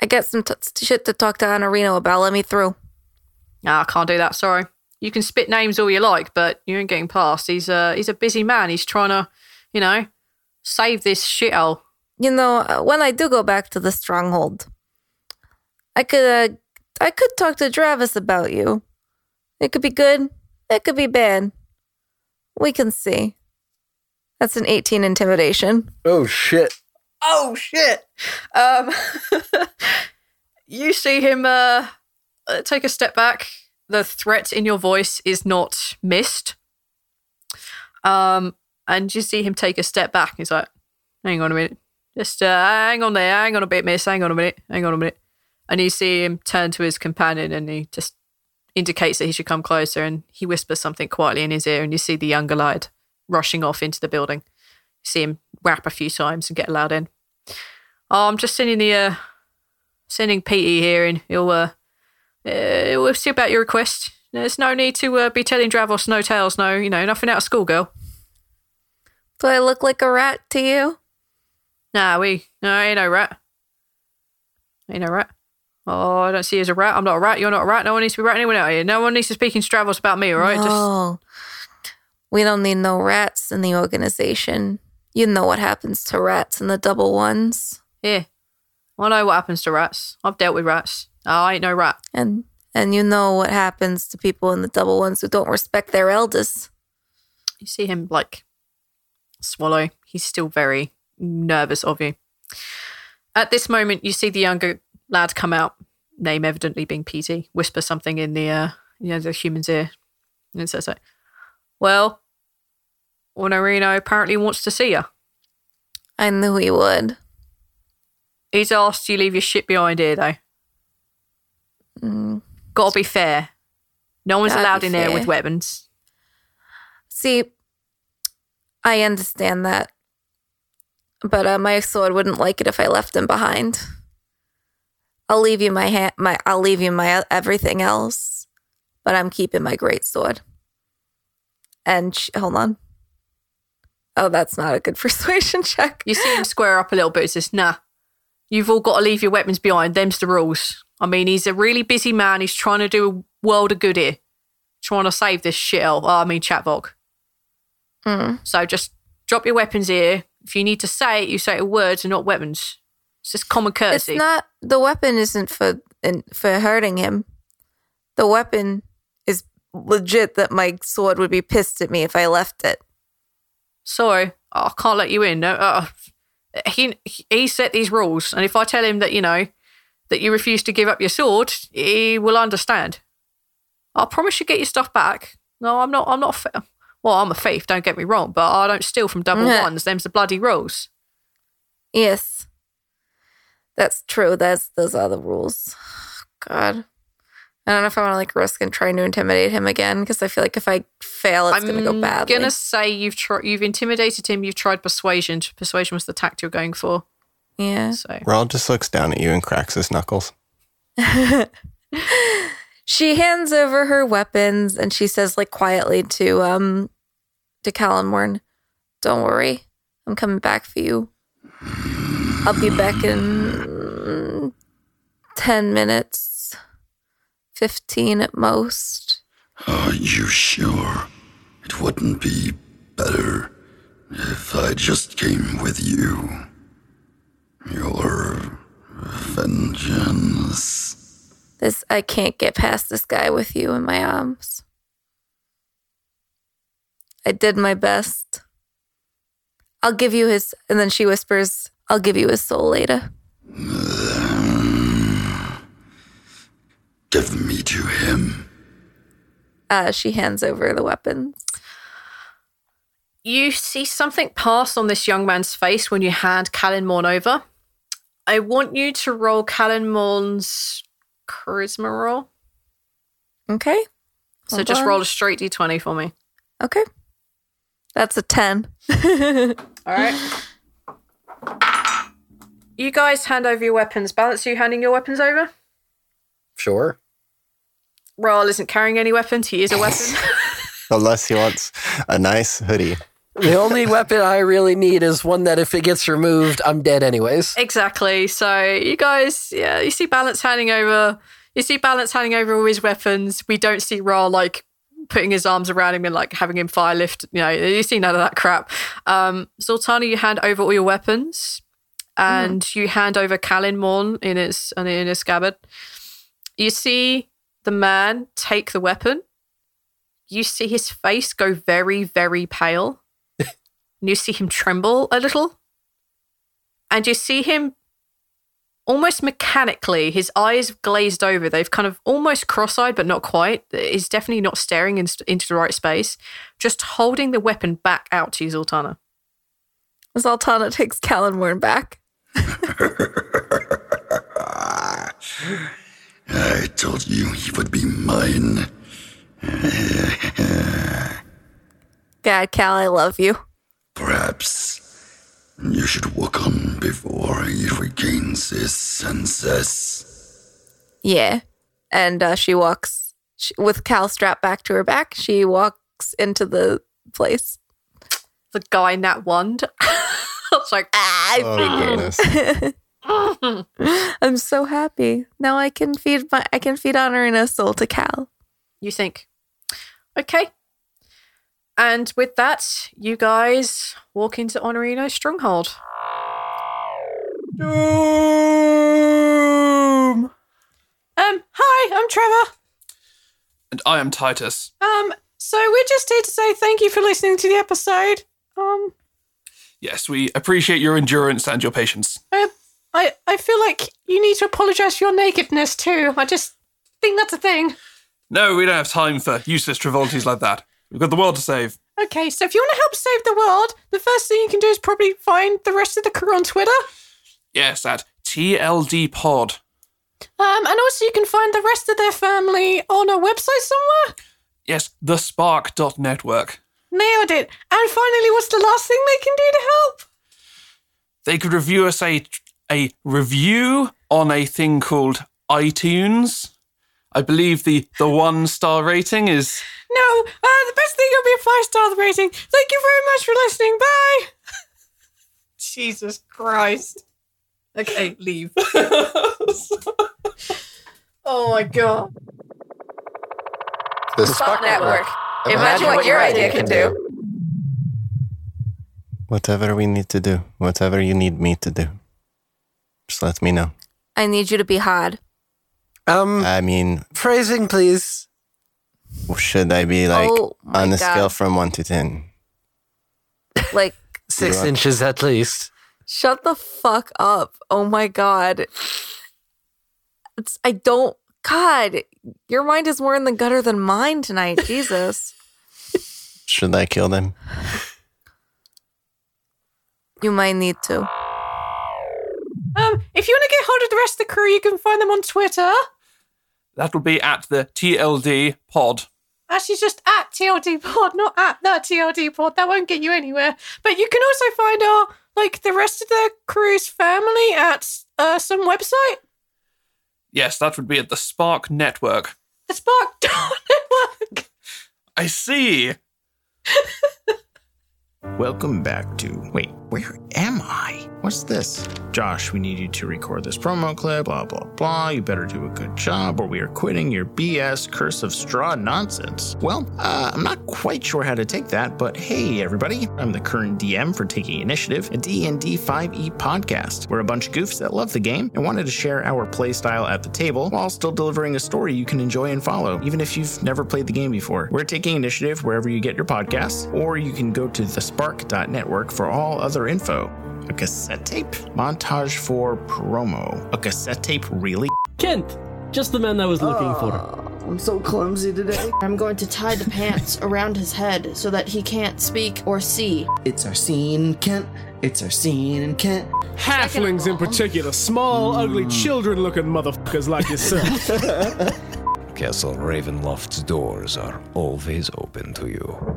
I got some shit to talk to Onorino about. Let me through. Nah, I can't do that. Sorry. You can spit names all you like, but you ain't getting past. He's a busy man. He's trying to, you know, save this shithole. You know, when I do go back to the stronghold, I could talk to Travis about you. It could be good. It could be bad. We can see. That's an 18 intimidation. Oh, shit. Oh, shit. You see him take a step back. The threat in your voice is not missed. And you see him take a step back. He's like, hang on a minute. Just hang on there. Hang on a bit, miss. Hang on a minute. Hang on a minute. And you see him turn to his companion and he just indicates that he should come closer and he whispers something quietly in his ear and you see the younger lad rushing off into the building. You see him rap a few times and get allowed in. Oh, I'm just sending the, sending Petey here and he'll, we'll see about your request. There's no need to be telling Dravos no tales, no, you know, nothing out of school, girl. Do I look like a rat to you? Nah, ain't no rat. Ain't no rat. Oh, I don't see you as a rat. I'm not a rat. You're not a rat. No one needs to be ratting anyone out here. No one needs to speak in Stravos about me, all right? No. Just... We don't need no rats in the organization. You know what happens to rats and the double ones. Yeah. I know what happens to rats. I've dealt with rats. I ain't no rat. And you know what happens to people in the double ones who don't respect their elders. You see him, like, swallow. He's still very nervous of you. At this moment, you see the younger lad come out, name evidently being PT, whisper something in the, you know, the human's ear. And it says like, well, Onorino apparently wants to see you. I knew he would. He's asked you leave your shit behind here, though. Mm. Gotta be fair. No one's allowed in there with weapons. See, I understand that. But my sword wouldn't like it if I left him behind. I'll leave you my I'll leave you my everything else, but I'm keeping my great sword. And hold on. Oh, that's not a good persuasion check. You see him square up a little bit. It's just nah. You've all got to leave your weapons behind. Them's the rules. I mean, he's a really busy man. He's trying to do a world of good here, trying to save this shithole. I mean, Chatvok. Mm. So just drop your weapons here. If you need to say it, you say it with words and not weapons. It's just common courtesy. It's not, the weapon isn't for hurting him. The weapon is legit that my sword would be pissed at me if I left it. Sorry, I can't let you in. No, he set these rules. And if I tell him that, you know, that you refuse to give up your sword, he will understand. I promise you get your stuff back. No, I'm not fair. Well, I'm a thief, don't get me wrong, but I don't steal from double ones. Them's the bloody rules. Yes. That's true. Those are the rules. God. I don't know if I want to like risk and trying to intimidate him again because I feel like if I fail, it's going to go badly. I'm going to say you've intimidated him. You've tried persuasion. Persuasion was the tact you're going for. Yeah. So. Rhal just looks down at you and cracks his knuckles. She hands over her weapons and she says, like, quietly to Calenmourne, "Don't worry, I'm coming back for you. I'll be back in 10 minutes, 15 at most." "Are you sure it wouldn't be better if I just came with you? Your vengeance..." I can't get past this guy with you in my arms. I did my best. I'll give you his... And then she whispers, "I'll give you his soul later." Give me to him. She hands over the weapons. You see something pass on this young man's face when you hand Calenmourne over. I want you to roll Calenmourne's charisma roll. Okay. So hold just on. Roll a straight d20 for me. Okay. That's a 10. All right. You guys hand over your weapons. Balance, are you handing your weapons over? Sure. Rhal isn't carrying any weapons. He is a weapon. Unless he wants a nice hoodie. The only weapon I really need is one that if it gets removed, I'm dead anyways. Exactly. So you guys, yeah, you see Balance handing over. You see Balance handing over all his weapons. We don't see Rhal like putting his arms around him and like having him fire lift. You know, you see none of that crap. Zaltanna, you hand over all your weapons and you hand over Calenmourne in his scabbard. You see the man take the weapon. You see his face go very, very pale. And you see him tremble a little. And you see him almost mechanically, his eyes glazed over. They've kind of almost cross-eyed, but not quite. He's definitely not staring into the right space. Just holding the weapon back out to you, Zaltanna. Zaltanna takes Calenmourne back. I told you he would be mine. God, Cal, I love you. Perhaps you should walk on before he regains his senses. Yeah. And she walks, with Cal strapped back to her back, she walks into the place. The guy in that wand. It's like, I figured. I'm so happy. Now I can feed honor and a soul to Cal. You think. Okay. And with that, you guys walk into Onorino's stronghold. Doom. Hi, I'm Trevor. And I am Titus. So we're just here to say thank you for listening to the episode. Yes, we appreciate your endurance and your patience. I feel like you need to apologise for your nakedness too. I just think that's a thing. No, we don't have time for useless frivolities like that. We've got the world to save. Okay, so if you want to help save the world, the first thing you can do is probably find the rest of the crew on Twitter. Yes, at TLD Pod. And also you can find the rest of their family on a website somewhere. Yes, thespark.network. Nailed it. And finally, what's the last thing they can do to help? They could review us a review on a thing called iTunes. I believe the 1-star rating is... No, the best thing will be a 5-star rating. Thank you very much for listening. Bye. Jesus Christ. Okay, leave. Oh, my God. The Spark Network. Imagine what your idea can do. Whatever we need to do. Whatever you need me to do. Just let me know. I need you to be hard. Phrasing, please. Should I be like on a scale from 1 to 10? Like 6 inches at least. Shut the fuck up. Oh my God. God, your mind is more in the gutter than mine tonight. Jesus. Should I kill them? You might need to. If you want to get hold of the rest of the crew, you can find them on Twitter. That'll be at the TLD Pod. Actually, it's just at TLD Pod, not at the TLD Pod. That won't get you anywhere. But you can also find the rest of the crew's family at some website. Yes, that would be at the Spark Network. The Spark Network. I see. Welcome back to... Wait, where am I? What's this? Josh, we need you to record this promo clip, blah, blah, blah. You better do a good job or we are quitting your BS curse of straw nonsense. Well, I'm not quite sure how to take that, but hey, everybody. I'm the current DM for Taking Initiative, a D&D 5e podcast. We're a bunch of goofs that love the game and wanted to share our playstyle at the table while still delivering a story you can enjoy and follow, even if you've never played the game before. We're Taking Initiative wherever you get your podcasts, or you can go to the Spark.network for all other info. A cassette tape? Montage for promo. A cassette tape, really? Kent, Just the man I was looking for. I'm so clumsy today. I'm going to tie the pants around his head so that he can't speak or see. It's our scene, Kent. It's our scene in Kent. Halflings in particular. Small, ugly, children-looking motherfuckers like yourself. Castle Ravenloft's doors are always open to you.